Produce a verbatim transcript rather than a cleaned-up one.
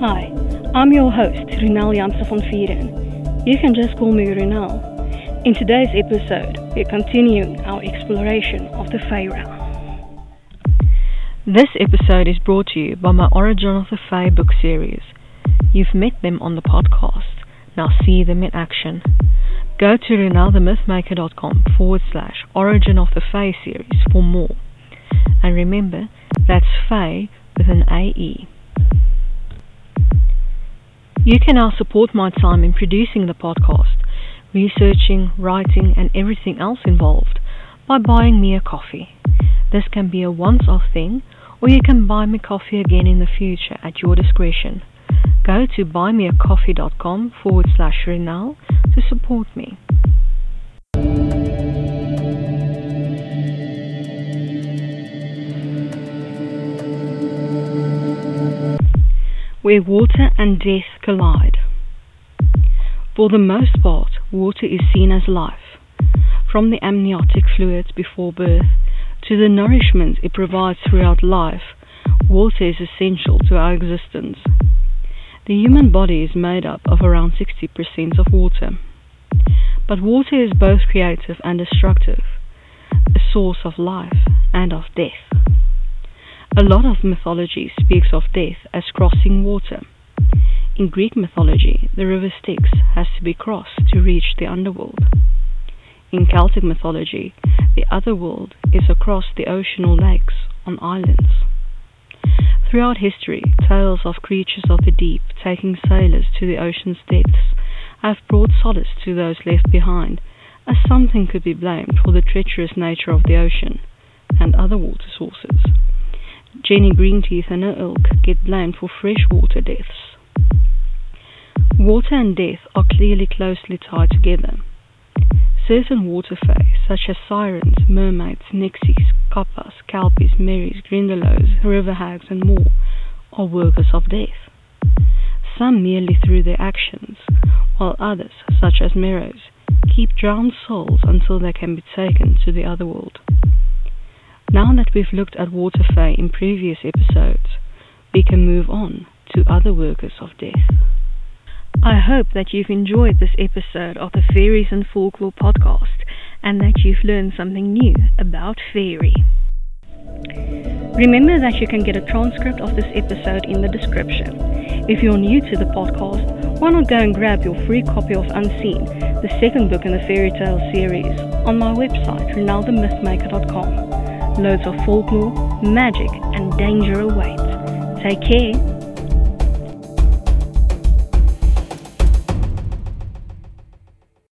Hi, I'm your host Ronel Janse van Vuuren. You can just call me Ronel. In today's episode, we're continuing our exploration of the Fae realm. This episode is brought to you by my Origin of the Fae book series. You've met them on the podcast, now see them in action. Go to rinalthemythmaker.com forward slash Origin of the Fae series for more. And remember, that's Fae with an A E. You can now support my time in producing the podcast, researching, writing, and everything else involved by buying me a coffee. This can be a once-off thing, or you can buy me coffee again in the future at your discretion. Go to buy me a coffee dot com forward slash Rinal to support me. Where water and death collide. For the most part, water is seen as life, from the amniotic fluids before birth to the nourishment it provides throughout life. Water is essential to our existence. The human body is made up of around sixty percent of water. But water is both creative and destructive, a source of life and of death. A lot of mythology speaks of death as crossing water. In Greek mythology, the river Styx has to be crossed to reach the underworld. In Celtic mythology, the otherworld is across the ocean or lakes on islands. Throughout history, tales of creatures of the deep taking sailors to the ocean's depths have brought solace to those left behind, as something could be blamed for the treacherous nature of the ocean and other water sources. Jenny Greenteeth and her ilk get blamed for freshwater deaths. Water and death are clearly closely tied together. Certain water fae, such as sirens, mermaids, nixies, kappas, calpies, merries, grindelows, river hags and more, are workers of death. Some merely through their actions, while others, such as merrows, keep drowned souls until they can be taken to the other world. Now that we've looked at water fae in previous episodes, we can move on to other workers of death. I hope that you've enjoyed this episode of the Fairies and Folklore Podcast and that you've learned something new about fairy. Remember that you can get a transcript of this episode in the description. If you're new to the podcast, why not go and grab your free copy of Unseen, the second book in the fairy tale series, on my website, rinald the myth maker dot com. Loads of folklore, magic and danger await. Take care.